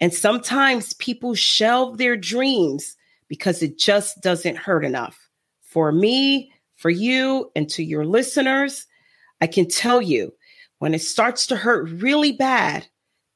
And sometimes people shelve their dreams because it just doesn't hurt enough. For me, for you, and to your listeners, I can tell you, when it starts to hurt really bad,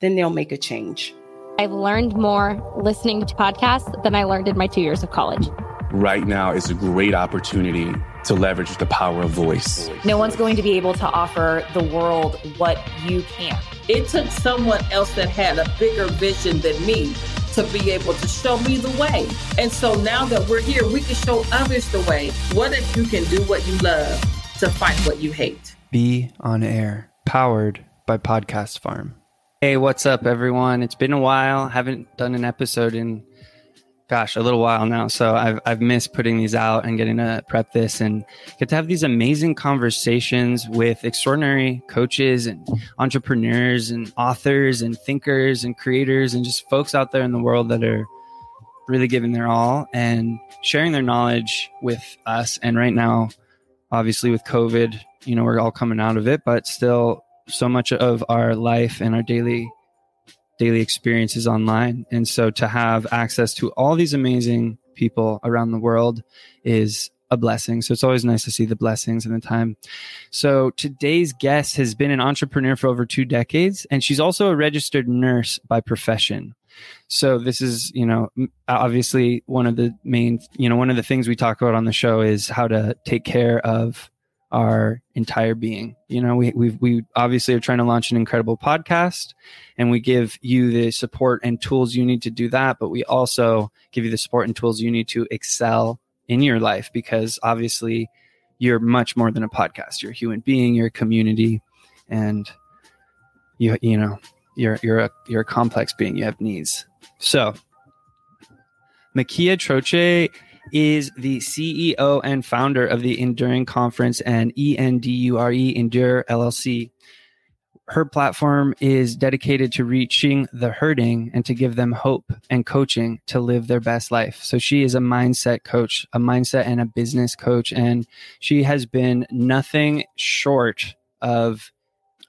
then they'll make a change. I've learned more listening to podcasts than I learned in my 2 years of college. Right now is a great opportunity to leverage the power of voice. No one's going to be able to offer the world what you can. It took someone else that had a bigger vision than me to be able to show me the way. And so now that we're here, we can show others the way. What if you can do what you love to fight what you hate? Be on air, powered by Podcast Farm. Hey, what's up, everyone? It's been a while. Haven't done an episode in a little while now. So I've missed putting these out and getting to prep this and get to have these amazing conversations with extraordinary coaches and entrepreneurs and authors and thinkers and creators and just folks out there in the world that are really giving their all and sharing their knowledge with us. And right now, obviously with COVID, you know, we're all coming out of it, but still so much of our life and our daily experiences online. And so to have access to all these amazing people around the world is a blessing. So it's always nice to see the blessings in the time. So today's guest has been an entrepreneur for over 2 decades, and she's also a registered nurse by profession. So this is, you know, obviously one of the things we talk about on the show is how to take care of our entire being. You know, we obviously are trying to launch an incredible podcast, and we give you the support and tools you need to do that. But we also give you the support and tools you need to excel in your life, because obviously you're much more than a podcast. You're a human being, you're a community, and you're a complex being. You have needs. So Makia Troche is the CEO and founder of the Enduring Conference and Endure, Endure LLC. Her platform is dedicated to reaching the hurting and to give them hope and coaching to live their best life. So she is a mindset coach, a mindset and a business coach, and she has been nothing short of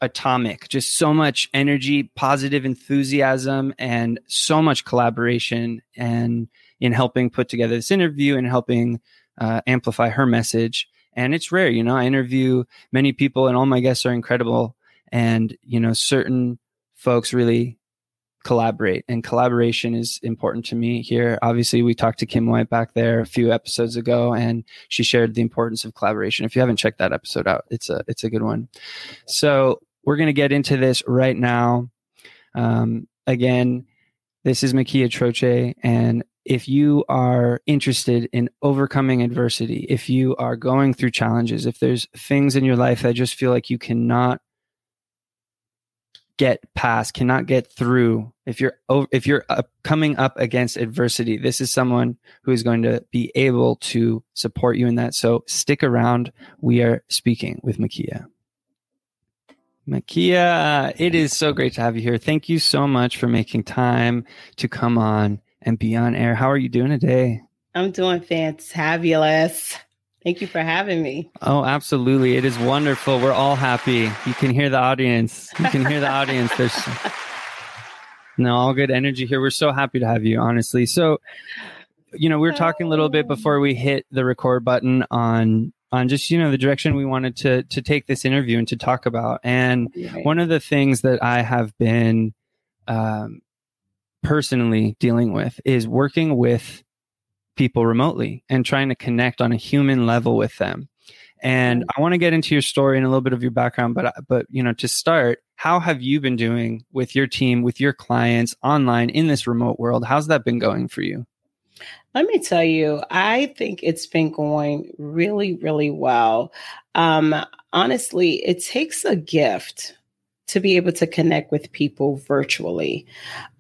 atomic, just so much energy, positive enthusiasm, and so much collaboration, and in helping put together this interview and helping amplify her message. And it's rare, you know, I interview many people and all my guests are incredible. And, you know, certain folks really collaborate, and collaboration is important to me here. Obviously, we talked to Kim White back there a few episodes ago, and she shared the importance of collaboration. If you haven't checked that episode out, it's a good one. So we're going to get into this right now. Again, this is Makia Troche, and if you are interested in overcoming adversity, if you are going through challenges, if there's things in your life that just feel like you cannot get past, cannot get through, if you're coming up against adversity, this is someone who is going to be able to support you in that. So stick around. We are speaking with Makia. Makia, it is so great to have you here. Thank you so much for making time to come on and be on air. How are you doing today? I'm doing fantabulous. Thank you for having me. Oh, absolutely. It is wonderful. We're all happy. You can hear the audience. There's all good energy here. We're so happy to have you, honestly. So, you know, we were talking a little bit before we hit the record button on just, you know, the direction we wanted to take this interview and to talk about. And one of the things that I have been personally dealing with is working with people remotely and trying to connect on a human level with them. And I want to get into your story and a little bit of your background, but you know, to start, how have you been doing with your team, with your clients online in this remote world? How's that been going for you? Let me tell you, I think it's been going really, really well. Honestly, it takes a gift to be able to connect with people virtually.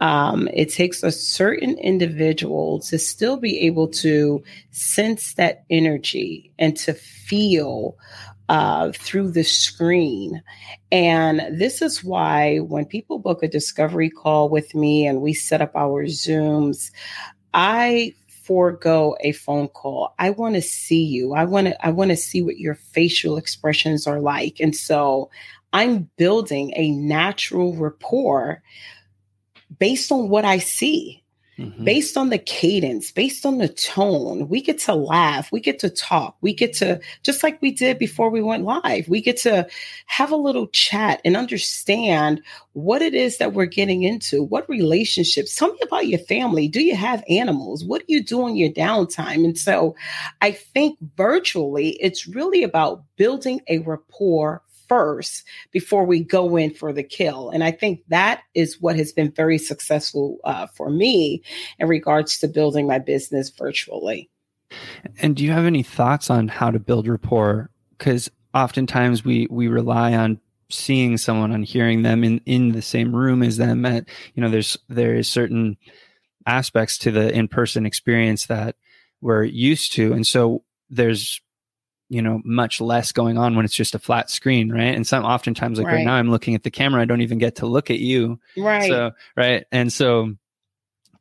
It takes a certain individual to still be able to sense that energy and to feel through the screen. And this is why when people book a discovery call with me and we set up our Zooms, I forego a phone call. I want to see you. I want to see what your facial expressions are like. And so I'm building a natural rapport based on what I see, mm-hmm. based on the cadence, based on the tone. We get to laugh. We get to talk. We get to, just like we did before we went live, we get to have a little chat and understand what it is that we're getting into. What relationships? Tell me about your family. Do you have animals? What do you do in your downtime? And so I think virtually, it's really about building a rapport first before we go in for the kill. And I think that is what has been very successful for me in regards to building my business virtually. And do you have any thoughts on how to build rapport? Because oftentimes we rely on seeing someone, on hearing them in the same room as them. At, you know, there is certain aspects to the in-person experience that we're used to. And so there's, you know, much less going on when it's just a flat screen, right? And some oftentimes, like right now, I'm looking at the camera, I don't even get to look at you. Right. So, right. And so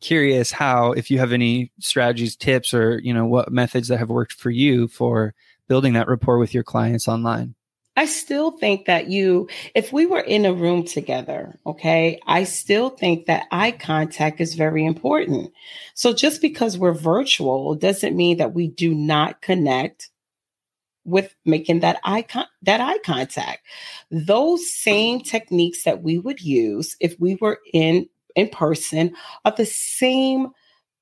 curious how, if you have any strategies, tips, or, you know, what methods that have worked for you for building that rapport with your clients online. I still think that if we were in a room together, okay, I still think that eye contact is very important. So just because we're virtual doesn't mean that we do not connect with making that eye contact. Those same techniques that we would use if we were in person are the same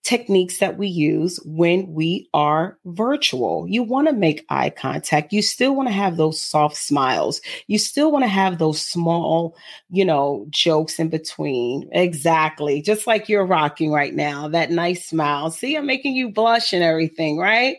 techniques that we use when we are virtual. You want to make eye contact. You still want to have those soft smiles. You still want to have those small, you know, jokes in between. Exactly. Just like you're rocking right now, that nice smile. See, I'm making you blush and everything, right?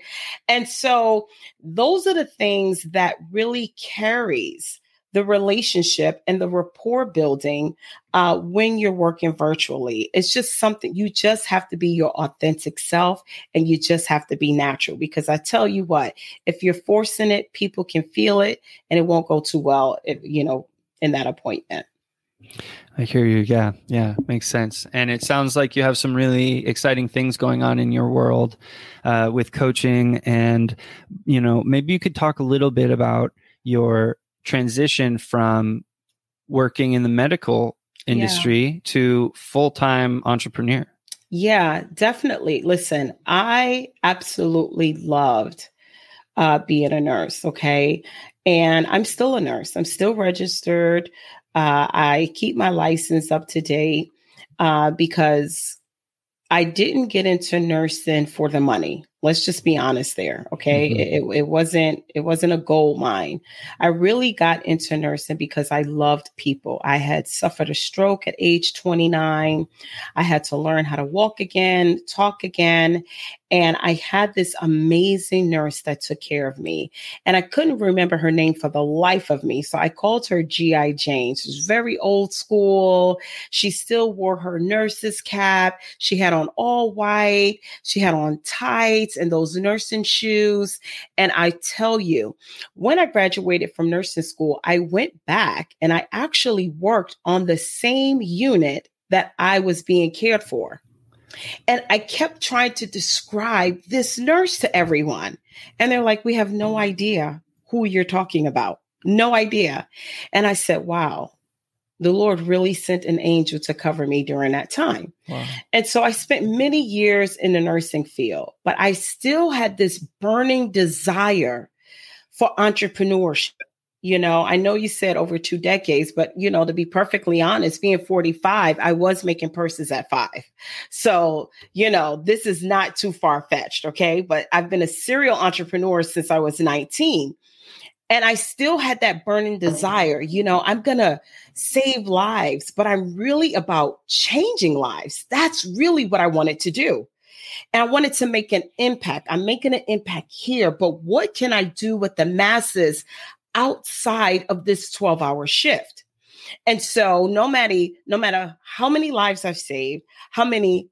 And so those are the things that really carries the relationship and the rapport building when you're working virtually. It's just something, you just have to be your authentic self and you just have to be natural, because I tell you what, if you're forcing it, people can feel it and it won't go too well, in that appointment. I hear you. Yeah. Yeah. Makes sense. And it sounds like you have some really exciting things going on in your world with coaching. And, you know, maybe you could talk a little bit about your transition from working in the medical industry to full-time entrepreneur. Yeah, definitely. Listen, I absolutely loved being a nurse. Okay. And I'm still a nurse. I'm still registered. I keep my license up to date because I didn't get into nursing for the money. Let's just be honest there. Okay. Mm-hmm. It wasn't a gold mine. I really got into nursing because I loved people. I had suffered a stroke at age 29. I had to learn how to walk again, talk again. And I had this amazing nurse that took care of me. And I couldn't remember her name for the life of me. So I called her G.I. Jane. She was very old school. She still wore her nurse's cap. She had on all white. She had on tights and those nursing shoes. And I tell you, when I graduated from nursing school, I went back and I actually worked on the same unit that I was being cared for. And I kept trying to describe this nurse to everyone. And they're like, we have no idea who you're talking about. No idea. And I said, wow, the Lord really sent an angel to cover me during that time. Wow. And so I spent many years in the nursing field, but I still had this burning desire for entrepreneurship. You know, I know you said over 2 decades, but, you know, to be perfectly honest, being 45, I was making purses at 5. So, you know, this is not too far-fetched, okay? But I've been a serial entrepreneur since I was 19. And I still had that burning desire, you know, I'm going to save lives, but I'm really about changing lives. That's really what I wanted to do. And I wanted to make an impact. I'm making an impact here, but what can I do with the masses outside of this 12-hour shift? And so no matter how many lives I've saved, no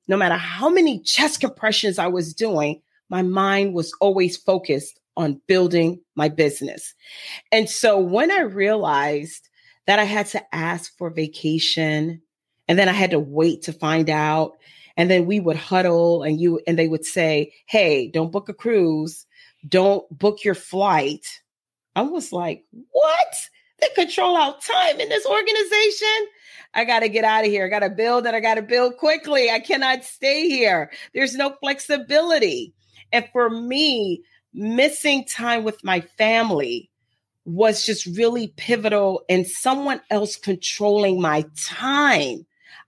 matter how many chest compressions I was doing, my mind was always focused on building my business. And so when I realized that I had to ask for vacation, and then I had to wait to find out, and then we would huddle and they would say, hey, don't book a cruise, don't book your flight. I was like, what? They control our time in this organization? I got to get out of here. I got to build, and I got to build quickly. I cannot stay here. There's no flexibility. And for me, missing time with my family was just really pivotal in someone else controlling my time.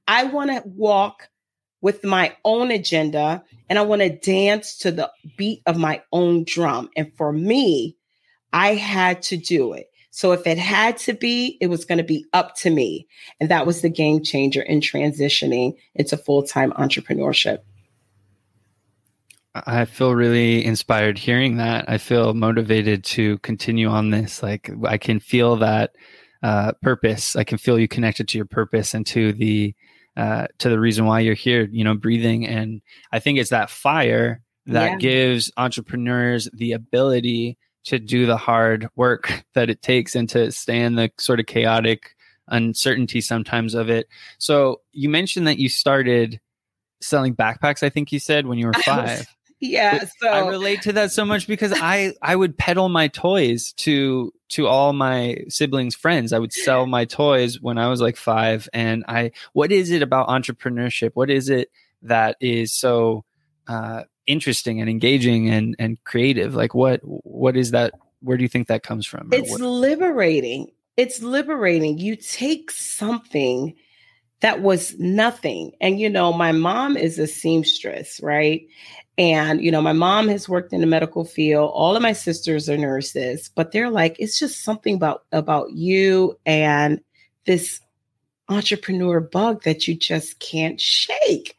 I want to walk with my own agenda, and I want to dance to the beat of my own drum. And for me, I had to do it. So if it had to be, it was going to be up to me. And that was the game changer in transitioning into full-time entrepreneurship. I feel really inspired hearing that. I feel motivated to continue on this. Like, I can feel that purpose. I can feel you connected to your purpose and to the reason why you're here, you know, breathing. And I think it's that fire that gives entrepreneurs the ability to do the hard work that it takes and to stay in the sort of chaotic uncertainty sometimes of it. So you mentioned that you started selling backpacks, I think you said, when you were 5. Yeah. So I relate to that so much because I would peddle my toys to all my siblings' friends. I would sell my toys when I was like 5. And what is it about entrepreneurship? What is it that is so interesting and engaging and creative? Like what is that? Where do you think that comes from? It's liberating. It's liberating. You take something that was nothing. And, you know, my mom is a seamstress, right? And, you know, my mom has worked in the medical field. All of my sisters are nurses, but they're like, it's just something about you and this entrepreneur bug that you just can't shake.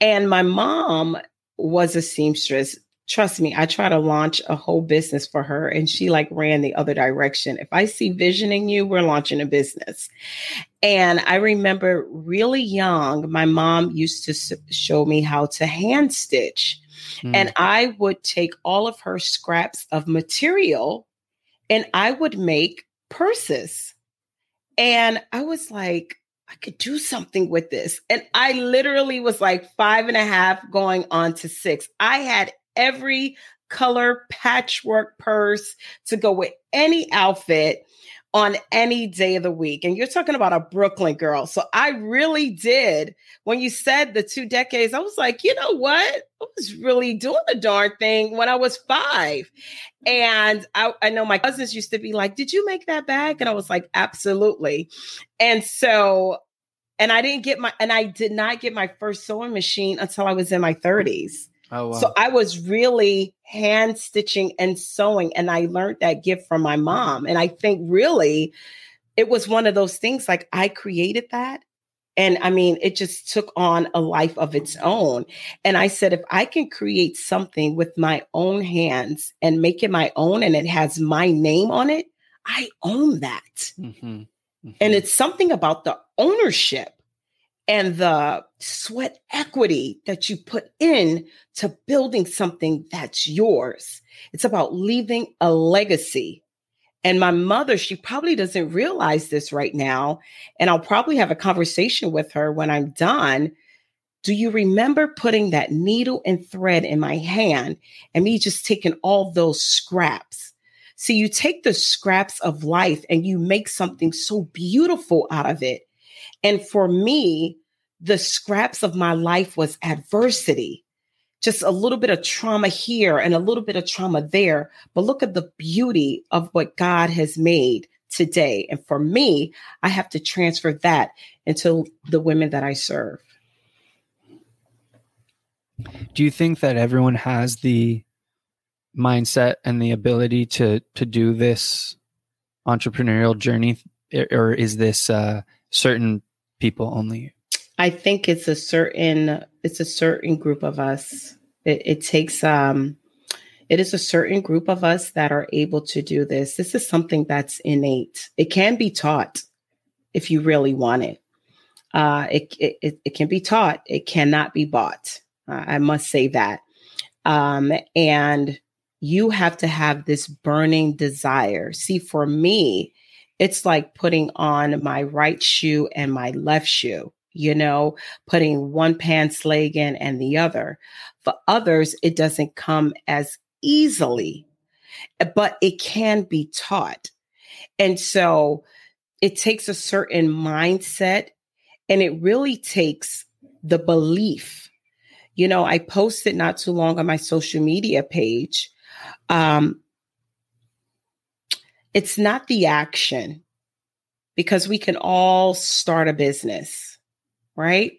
And my mom was a seamstress. Trust me, I try to launch a whole business for her, and she like ran the other direction. If I see vision in you, we're launching a business. And I remember really young, my mom used to show me how to hand stitch. And I would take all of her scraps of material and I would make purses. And I was like, I could do something with this. And I literally was like 5.5 going on to 6. I had every color patchwork purse to go with any outfit on any day of the week. And you're talking about a Brooklyn girl. So I really did. When you said the 2 decades, I was like, you know what? I was really doing the darn thing when I was 5. And I know my cousins used to be like, did you make that bag? And I was like, absolutely. And so, I did not get my first sewing machine until I was in my 30s. Oh, wow. So I was really hand stitching and sewing, and I learned that gift from my mom. And I think really it was one of those things, like I created that. And I mean, it just took on a life of its own. And I said, if I can create something with my own hands and make it my own, and it has my name on it, I own that. Mm-hmm. Mm-hmm. And it's something about the ownership and the sweat equity that you put in to building something that's yours. It's about leaving a legacy. And my mother, she probably doesn't realize this right now. And I'll probably have a conversation with her when I'm done. Do you remember putting that needle and thread in my hand and me just taking all those scraps? So you take the scraps of life and you make something so beautiful out of it. And for me, the scraps of my life was adversity, just a little bit of trauma here and a little bit of trauma there. But look at the beauty of what God has made today. And for me, I have to transfer that into the women that I serve. Do you think that everyone has the mindset and the ability to do this entrepreneurial journey, or is this certain people only? I think it's a certain group of us. It is a certain group of us that are able to do this. This is something that's innate. It can be taught if you really want it. It can be taught. It cannot be bought. I must say that. And you have to have this burning desire. See, for me, it's like putting on my right shoe and my left shoe, you know, putting one pants leg in and the other. For others, it doesn't come as easily, but it can be taught. And so it takes a certain mindset And it really takes the belief. You know, I posted not too long on my social media page. It's not the action, because we can all start a business, right?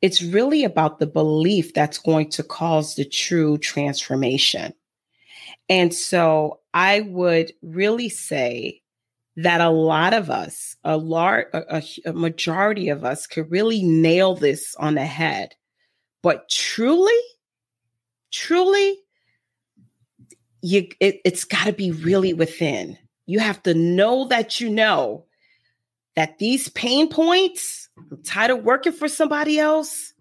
It's really about the belief that's going to cause the true transformation. And so I would really say that a lot of us, a majority of us could really nail this on the head. But truly, it's got to be really within. You have to know that these pain points, I'm tired of working for somebody else.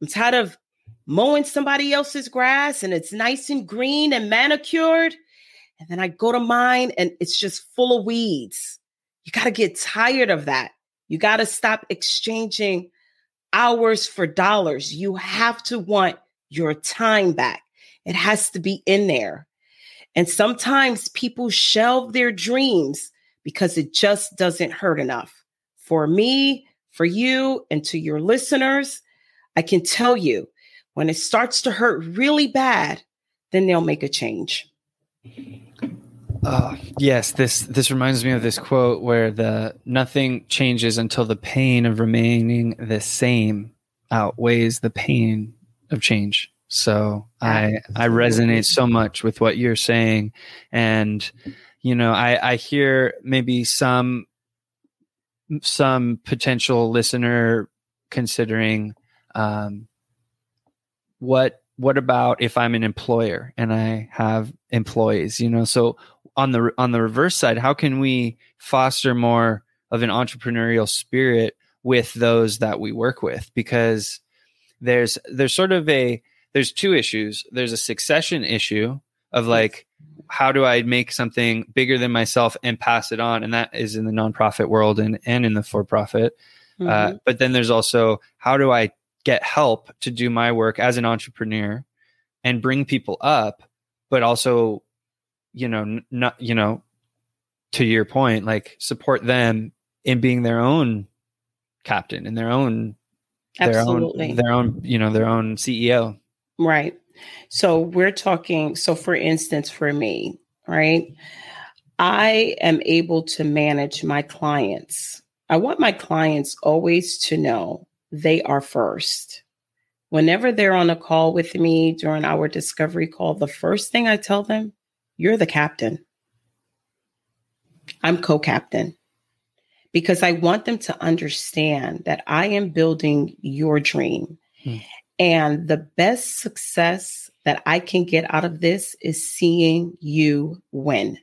I'm tired of mowing somebody else's grass and it's nice and green and manicured. And then I go to mine and it's just full of weeds. You got to get tired of that. You got to stop exchanging hours for dollars. You have to want your time back. It has to be in there. And sometimes people shelve their dreams because it just doesn't hurt enough. For me, for you, and to your listeners, I can tell you, when it starts to hurt really bad, then they'll make a change. Yes, this reminds me of this quote where nothing changes until the pain of remaining the same outweighs the pain of change. So I resonate so much with what you're saying. And, you know, I hear maybe some potential listener considering, what about if I'm an employer and I have employees, you know? So on the reverse side, how can we foster more of an entrepreneurial spirit with those that we work with? Because there's two issues. There's a succession issue of like, how do I make something bigger than myself and pass it on? And that is in the nonprofit world and in the for-profit. Mm-hmm. But then there's also, how do I get help to do my work as an entrepreneur and bring people up, but also, you know, not, you know, to your point, like support them in being their own captain and their own CEO. Right. So for instance, for me, right, I am able to manage my clients. I want my clients always to know they are first. Whenever they're on a call with me during our discovery call, the first thing I tell them, you're the captain. I'm co-captain. Because I want them to understand that I am building your dream. Mm. And the best success that I can get out of this is seeing you win.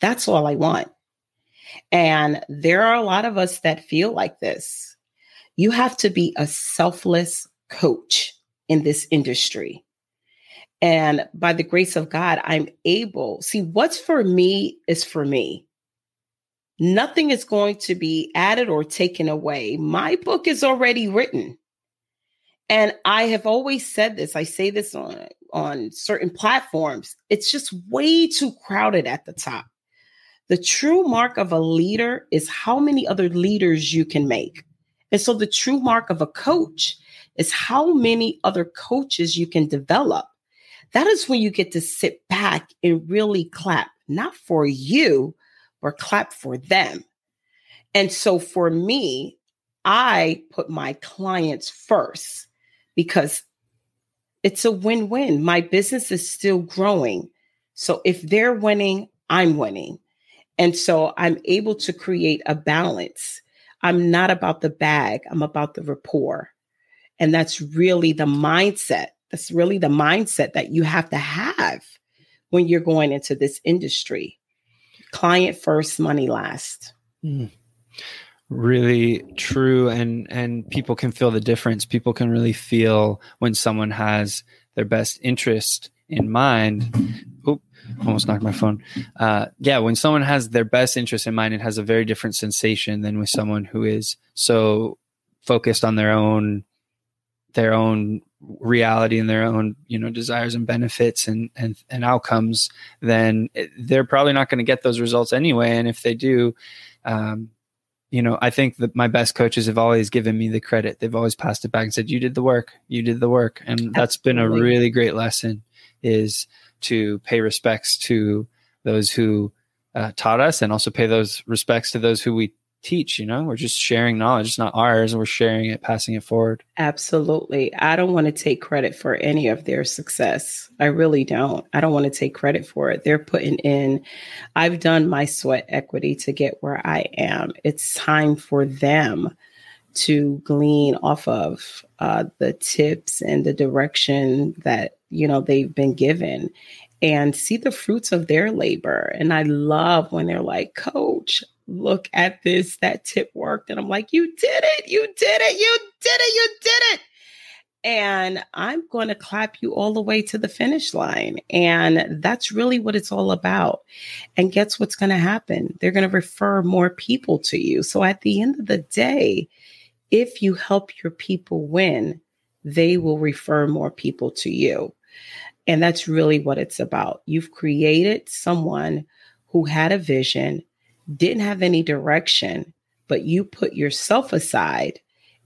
That's all I want. And there are a lot of us that feel like this. You have to be a selfless coach in this industry. And by the grace of God, I'm able. See, what's for me is for me. Nothing is going to be added or taken away. My book is already written. And I have always said this. I say this on certain platforms. It's just way too crowded at the top. The true mark of a leader is how many other leaders you can make. And so the true mark of a coach is how many other coaches you can develop. That is when you get to sit back and really clap, not for you, but clap for them. And so for me, I put my clients first because it's a win-win. My business is still growing. So if they're winning, I'm winning. And so I'm able to create a balance. I'm not about the bag. I'm about the rapport. And that's really the mindset. That's really the mindset that you have to have when you're going into this industry. Client first, money last. Mm. Really true. And people can feel the difference. People can really feel when someone has their best interest in mind. Oop, almost knocked my phone. When someone has their best interest in mind, it has a very different sensation than with someone who is so focused on their own reality and their own, you know, desires and benefits and outcomes. Then they're probably not going to get those results anyway. And if they do, you know, I think that my best coaches have always given me the credit. They've always passed it back and said, you did the work. And that's been a really great lesson, is to pay respects to those who taught us, and also pay those respects to those who we teach. You know, we're just sharing knowledge. It's not ours, and we're sharing it, passing it forward. Absolutely. I don't want to take credit for any of their success. I really don't. I don't want to take credit for it. They're putting in, I've done my sweat equity to get where I am. It's time for them to glean off of the tips and the direction that, you know, they've been given, and see the fruits of their labor. And I love when they're like, coach, look at this, that tip worked. And I'm like, you did it. And I'm going to clap you all the way to the finish line. And that's really what it's all about. And guess what's going to happen? They're going to refer more people to you. So at the end of the day, if you help your people win, they will refer more people to you. And that's really what it's about. You've created someone who had a vision, didn't have any direction, but you put yourself aside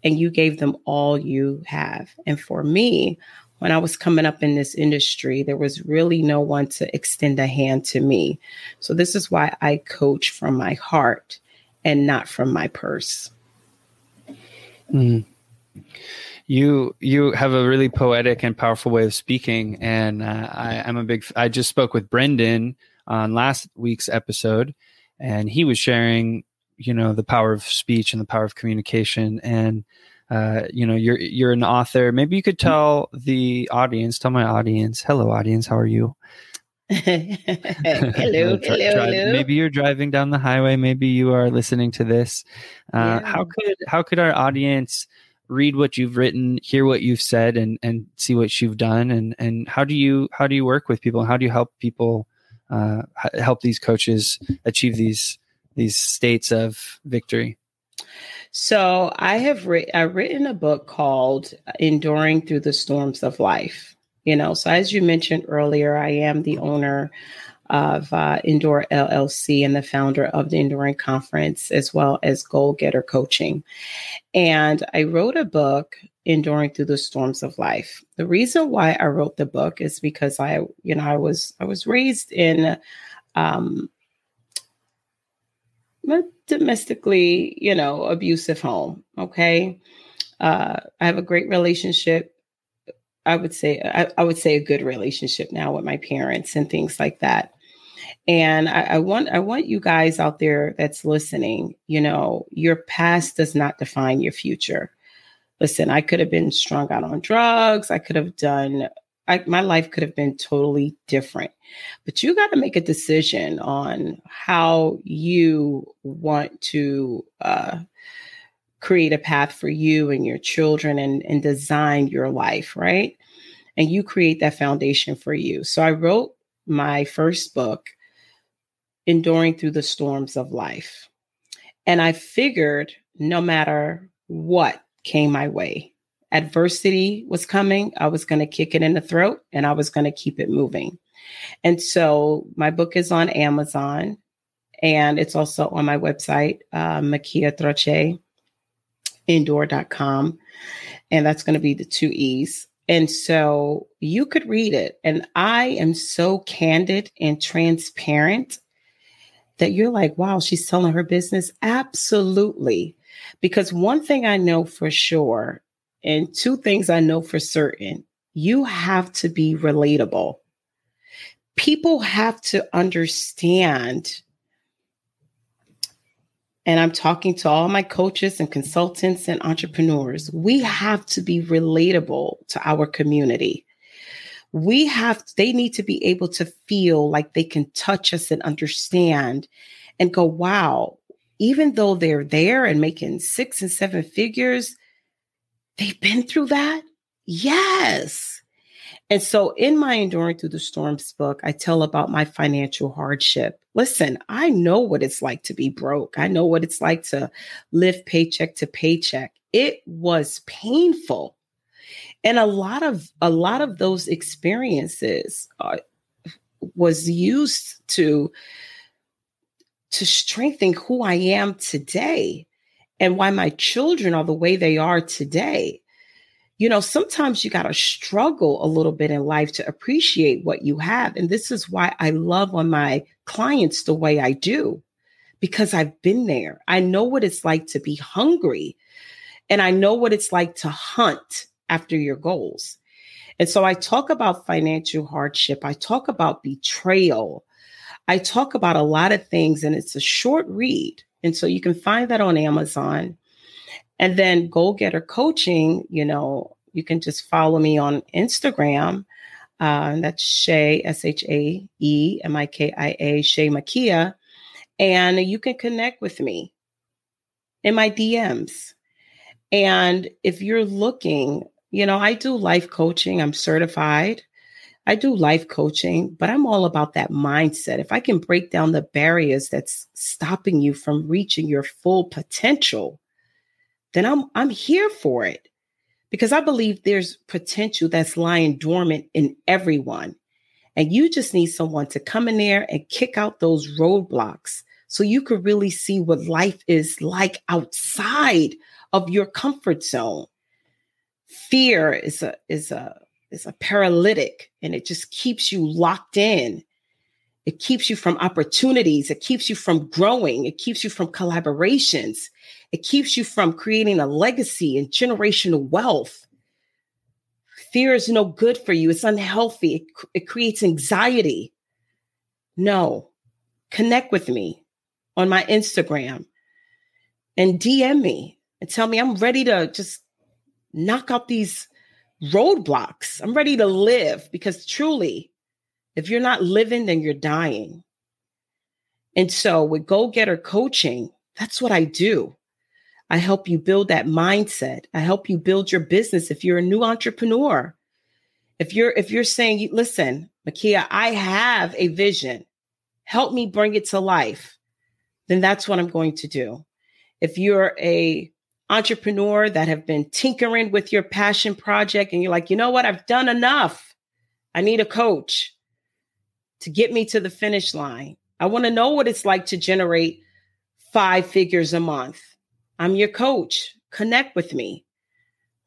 and you gave them all you have. And for me, when I was coming up in this industry, there was really no one to extend a hand to me. So this is why I coach from my heart and not from my purse. Mm. You have a really poetic and powerful way of speaking. And I just spoke with Brendan on last week's episode, and he was sharing, you know, the power of speech and the power of communication. And, you know, you're an author. Maybe you could tell my audience, hello, audience, how are you? Hello. Maybe you're driving down the highway. Maybe you are listening to this. Yeah. How could our audience read what you've written, hear what you've said, and see what you've done? And how do you work with people? How do you help people? Help these coaches achieve these states of victory? So I've written a book called Enduring Through the Storms of Life. You know, so as you mentioned earlier, I am the owner of Endure LLC and the founder of the Enduring Conference, as well as Goal Getter Coaching. And I wrote a book, Enduring Through the Storms of Life. The reason why I wrote the book is because I was raised in a domestically, you know, abusive home. Okay. I have a great relationship. I would say a good relationship now with my parents and things like that. And I want you guys out there that's listening, you know, your past does not define your future. Listen, I could have been strung out on drugs. My life could have been totally different, but you got to make a decision on how you want to create a path for you and your children and design your life, right? And you create that foundation for you. So I wrote my first book, Enduring Through the Storms of Life. And I figured no matter what came my way, adversity was coming, I was going to kick it in the throat and I was going to keep it moving. And so my book is on Amazon, and it's also on my website, Makia Troche, Endure.com. And that's going to be the two E's. And so you could read it. And I am so candid and transparent that you're like, wow, she's selling her business. Absolutely. Because one thing I know for sure, and two things I know for certain, you have to be relatable. People have to understand, and I'm talking to all my coaches and consultants and entrepreneurs, we have to be relatable to our community. They need to be able to feel like they can touch us and understand and go, wow, even though they're there and making 6 and 7 figures, they've been through that. Yes. And so in my Enduring Through the Storms book, I tell about my financial hardship. Listen, I know what it's like to be broke. I know what it's like to live paycheck to paycheck. It was painful. And a lot of those experiences was used to strengthen who I am today. and why my children are the way they are today. You know, sometimes you got to struggle a little bit in life to appreciate what you have. And this is why I love on my clients the way I do, because I've been there. I know what it's like to be hungry, and I know what it's like to hunt after your goals. And so I talk about financial hardship. I talk about betrayal. I talk about a lot of things, and it's a short read. And so you can find that on Amazon. And then Goal Getter Coaching, you know, you can just follow me on Instagram. And that's Shae, ShaeMikia, Shae Makia. And you can connect with me in my DMs. And if you're looking, you know, I do life coaching. I'm certified. I do life coaching, but I'm all about that mindset. If I can break down the barriers that's stopping you from reaching your full potential, then I'm here for it, because I believe there's potential that's lying dormant in everyone. And you just need someone to come in there and kick out those roadblocks so you could really see what life is like outside of your comfort zone. Fear is a paralytic, and it just keeps you locked in. It keeps you from opportunities. It keeps you from growing. It keeps you from collaborations. It keeps you from creating a legacy and generational wealth. Fear is no good for you. It's unhealthy. It creates anxiety. No, connect with me on my Instagram and DM me and tell me I'm ready to just knock out these roadblocks. I'm ready to live, because truly, if you're not living, then you're dying. And so with Goal Getter Coaching, that's what I do. I help you build that mindset. I help you build your business. If you're a new entrepreneur, if you're saying, listen, Makia, I have a vision, help me bring it to life, then that's what I'm going to do. If you're a entrepreneur that have been tinkering with your passion project and you're like, you know what, I've done enough. I need a coach to get me to the finish line. I want to know what it's like to generate 5 figures a month. I'm your coach. Connect with me.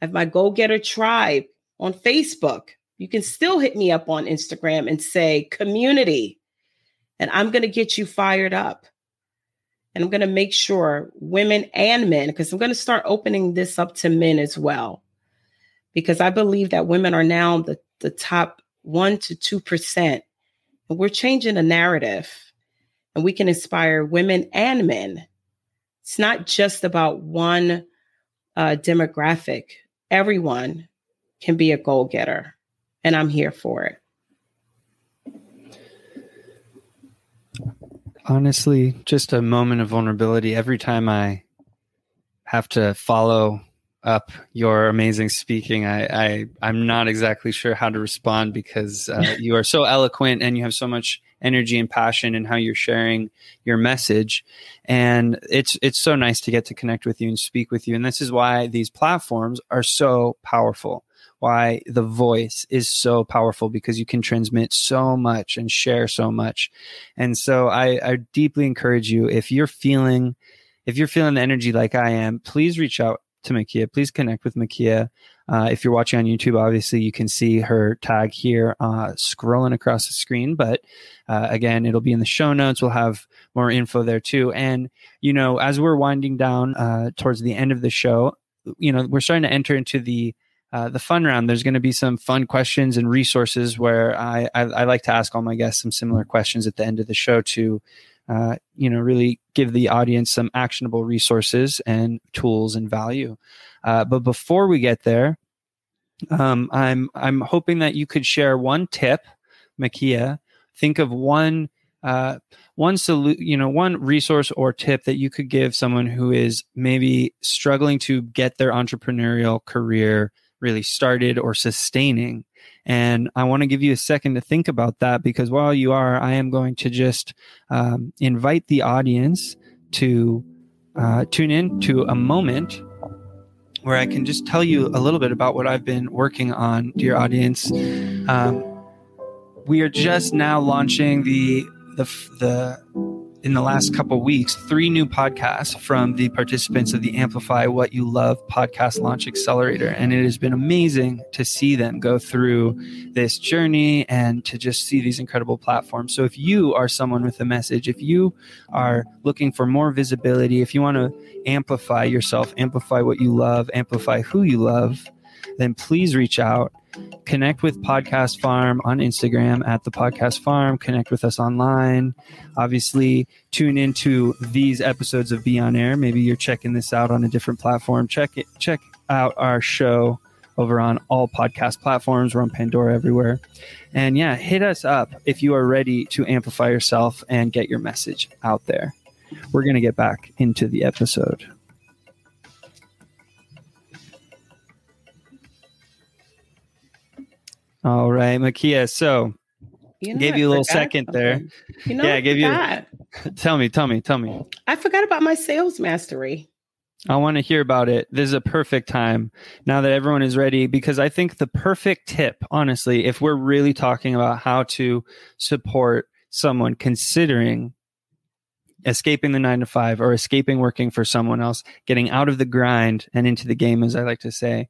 I have my Goal Getter Tribe on Facebook. You can still hit me up on Instagram and say community, and I'm going to get you fired up. And I'm going to make sure women and men, because I'm going to start opening this up to men as well, because I believe that women are now the top 1 to 2%. And we're changing the narrative, and we can inspire women and men. It's not just about one demographic. Everyone can be a goal getter, and I'm here for it. Honestly, just a moment of vulnerability. Every time I have to follow up your amazing speaking, I'm not exactly sure how to respond, because you are so eloquent and you have so much energy and passion in how you're sharing your message. And it's so nice to get to connect with you and speak with you. And this is why these platforms are so powerful, why the voice is so powerful, because you can transmit so much and share so much. And so I deeply encourage you, if you're feeling the energy like I am, please reach out to Makia. Please connect with Makia. If you're watching on YouTube, obviously you can see her tag here scrolling across the screen. But again, it'll be in the show notes. We'll have more info there too. And, you know, as we're winding down towards the end of the show, you know, we're starting to enter into the fun round. There's going to be some fun questions and resources where I like to ask all my guests some similar questions at the end of the show to, you know, really give the audience some actionable resources and tools and value. But before we get there, I'm hoping that you could share one tip, Makia. Think of one resource or tip that you could give someone who is maybe struggling to get their entrepreneurial career really started or sustaining. And I want to give you a second to think about that, because while you are, I am going to just invite the audience to tune in to a moment where I can just tell you a little bit about what I've been working on, dear audience. We are just now launching the in the last couple of weeks, 3 new podcasts from the participants of the Amplify What You Love podcast launch accelerator. And it has been amazing to see them go through this journey and to just see these incredible platforms. So if you are someone with a message, if you are looking for more visibility, if you want to amplify yourself, amplify what you love, amplify who you love, then please reach out. Connect with Podcast Farm on Instagram at the Podcast Farm. Connect with us online. Obviously, tune into these episodes of Be On Air. Maybe you're checking this out on a different platform. Check out our show over on all podcast platforms. We're on Pandora everywhere. And yeah, hit us up if you are ready to amplify yourself and get your message out there. We're going to get back into the episode. All right, Makia. So, gave you a little second there. Tell me. I forgot about my sales mastery. I want to hear about it. This is a perfect time now that everyone is ready, because I think the perfect tip, honestly, if we're really talking about how to support someone considering escaping the 9 to 5 or escaping working for someone else, getting out of the grind and into the game, as I like to say,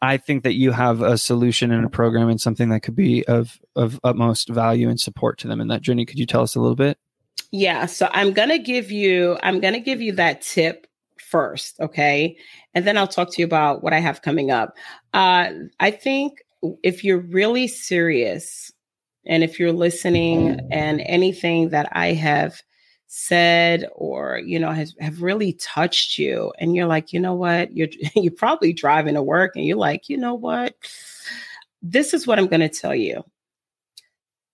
I think that you have a solution and a program and something that could be of utmost value and support to them in that journey. Could you tell us a little bit? Yeah. So I'm going to give you that tip first. Okay. And then I'll talk to you about what I have coming up. I think if you're really serious and if you're listening and anything that I have said or, you know, have really touched you, and you're like, you know what, you're probably driving to work and you're like, you know what, this is what I'm going to tell you.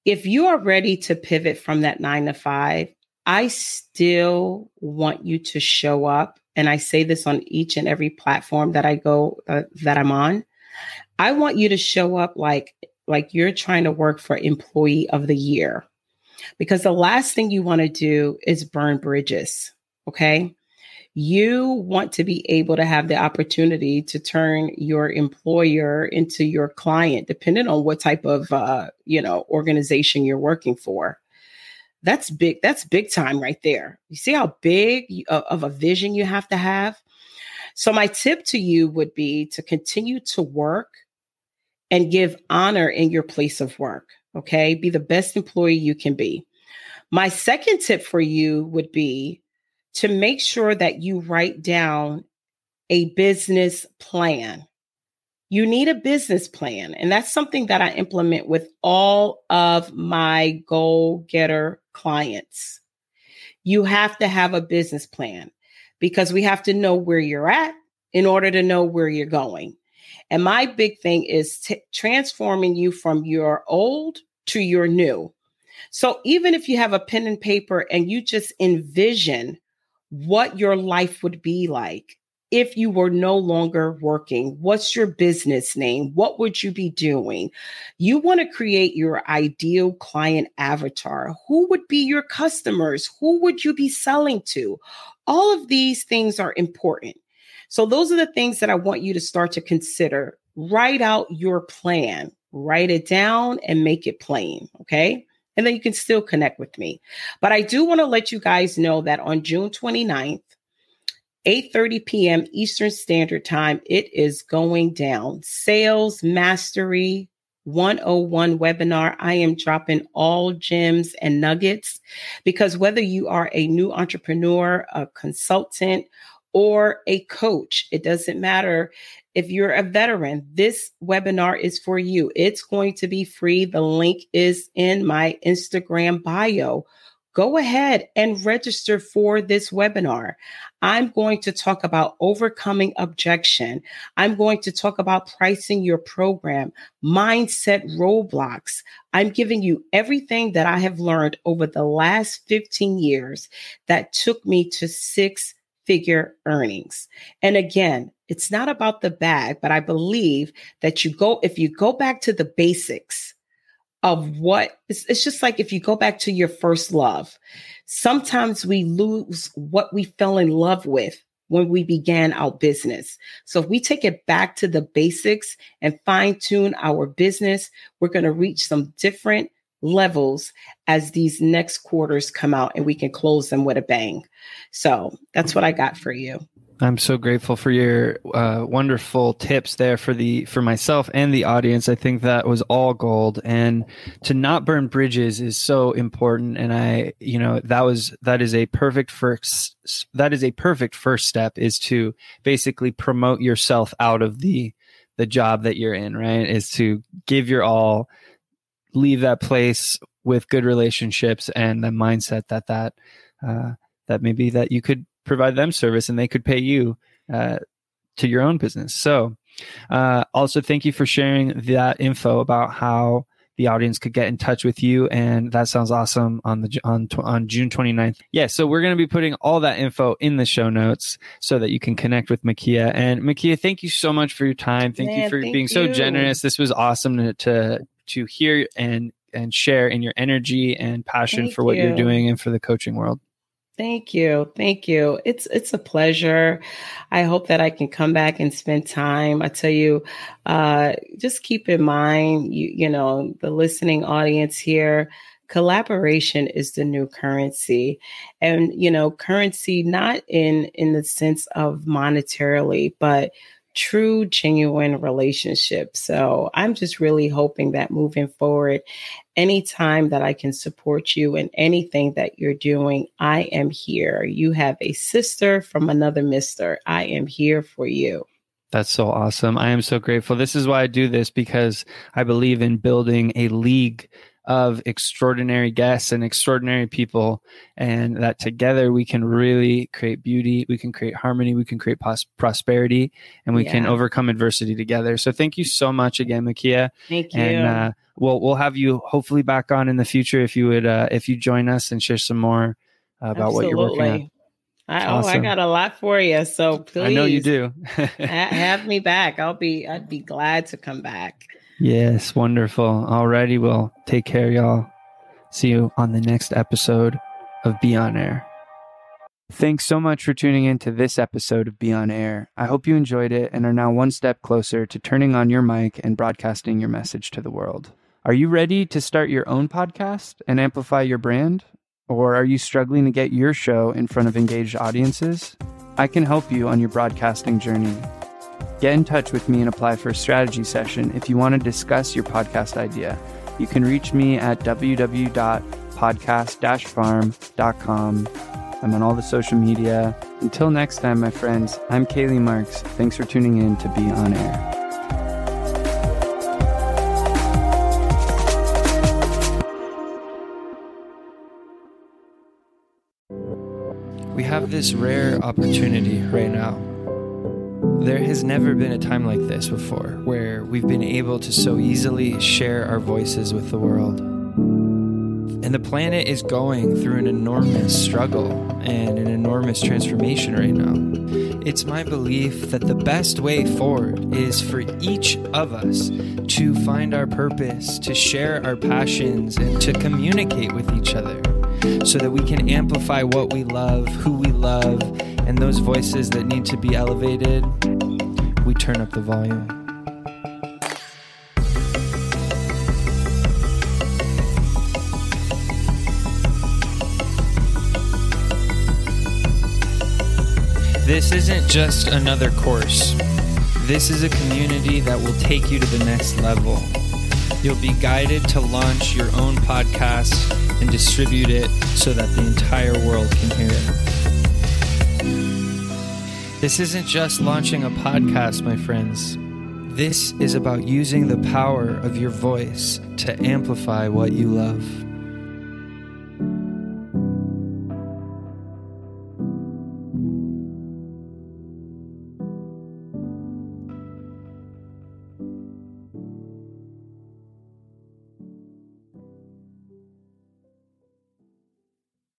If you are ready to pivot from that 9 to 5, I still want you to show up. And I say this on each and every platform that I go, that I'm on. I want you to show up like you're trying to work for employee of the year. Because the last thing you want to do is burn bridges, okay? You want to be able to have the opportunity to turn your employer into your client, depending on what type of, organization you're working for. That's big. That's big time right there. You see how big of a vision you have to have? So my tip to you would be to continue to work and give honor in your place of work. Okay, be the best employee you can be. My second tip for you would be to make sure that you write down a business plan. You need a business plan. And that's something that I implement with all of my Goal Getter clients. You have to have a business plan because we have to know where you're at in order to know where you're going. And my big thing is transforming you from your old to your new. So even if you have a pen and paper and you just envision what your life would be like if you were no longer working, what's your business name? What would you be doing? You want to create your ideal client avatar. Who would be your customers? Who would you be selling to? All of these things are important. So those are the things that I want you to start to consider. Write out your plan, write it down and make it plain. Okay. And then you can still connect with me. But I do want to let you guys know that on June 29th, 8:30 p.m. Eastern Standard Time, it is going down. Sales Mastery 101 webinar. I am dropping all gems and nuggets because whether you are a new entrepreneur, a consultant, or a coach, it doesn't matter if you're a veteran, this webinar is for you. It's going to be free. The link is in my Instagram bio. Go ahead and register for this webinar. I'm going to talk about overcoming objection. I'm going to talk about pricing your program, mindset roadblocks. I'm giving you everything that I have learned over the last 15 years that took me to 6-figure earnings. And again, it's not about the bag, but I believe that if you go back to the basics of what it's just like, if you go back to your first love, sometimes we lose what we fell in love with when we began our business. So if we take it back to the basics and fine tune our business, we're going to reach some different levels as these next quarters come out and we can close them with a bang. So that's what I got for you. I'm so grateful for your wonderful tips there for myself and the audience. I think that was all gold, and to not burn bridges is so important. And that is a perfect first step, is to basically promote yourself out of the job that you're in, right? Is to give your all, leave that place with good relationships and the mindset that maybe that you could provide them service and they could pay you to your own business. So also thank you for sharing that info about how the audience could get in touch with you. And that sounds awesome on June 29th. Yeah. So we're going to be putting all that info in the show notes so that you can connect with Makia. And Makia, thank you so much for your time. Thank you for being so generous. This was awesome to hear and share in your energy and passion for what you're doing and for the coaching world. Thank you. Thank you. It's a pleasure. I hope that I can come back and spend time. I tell you, just keep in mind, you know, the listening audience here, collaboration is the new currency. And, you know, currency not in the sense of monetarily, but true, genuine relationship. So I'm just really hoping that moving forward, anytime that I can support you in anything that you're doing, I am here. You have a sister from another mister. I am here for you. That's so awesome. I am so grateful. This is why I do this, because I believe in building a league of extraordinary guests and extraordinary people, and that together we can really create beauty, we can create harmony, we can create prosperity, and we can overcome adversity together. So thank you so much again, Makia. Thank you. And we'll have you hopefully back on in the future if you join us and share some more about what you're working on. Awesome. I got a lot for you, so please. I know you do. Have me back. I'd be glad to come back. Yes, wonderful. Alrighty, well, take care, y'all. See you on the next episode of Be On Air. Thanks so much for tuning in to this episode of Be On Air. I hope you enjoyed it and are now one step closer to turning on your mic and broadcasting your message to the world. Are you ready to start your own podcast and amplify your brand? Or are you struggling to get your show in front of engaged audiences? I can help you on your broadcasting journey. Get in touch with me and apply for a strategy session if you want to discuss your podcast idea. You can reach me at www.podcast-farm.com. I'm on all the social media. Until next time, my friends, I'm Kaylee Marks. Thanks for tuning in to Be On Air. We have this rare opportunity right now. There has never been a time like this before, where we've been able to so easily share our voices with the world. And the planet is going through an enormous struggle and an enormous transformation right now. It's my belief that the best way forward is for each of us to find our purpose, to share our passions, and to communicate with each other, so that we can amplify what we love, who we love, and those voices that need to be elevated. We turn up the volume. This isn't just another course. This is a community that will take you to the next level. You'll be guided to launch your own podcast and distribute it so that the entire world can hear it. This isn't just launching a podcast, my friends. This is about using the power of your voice to amplify what you love.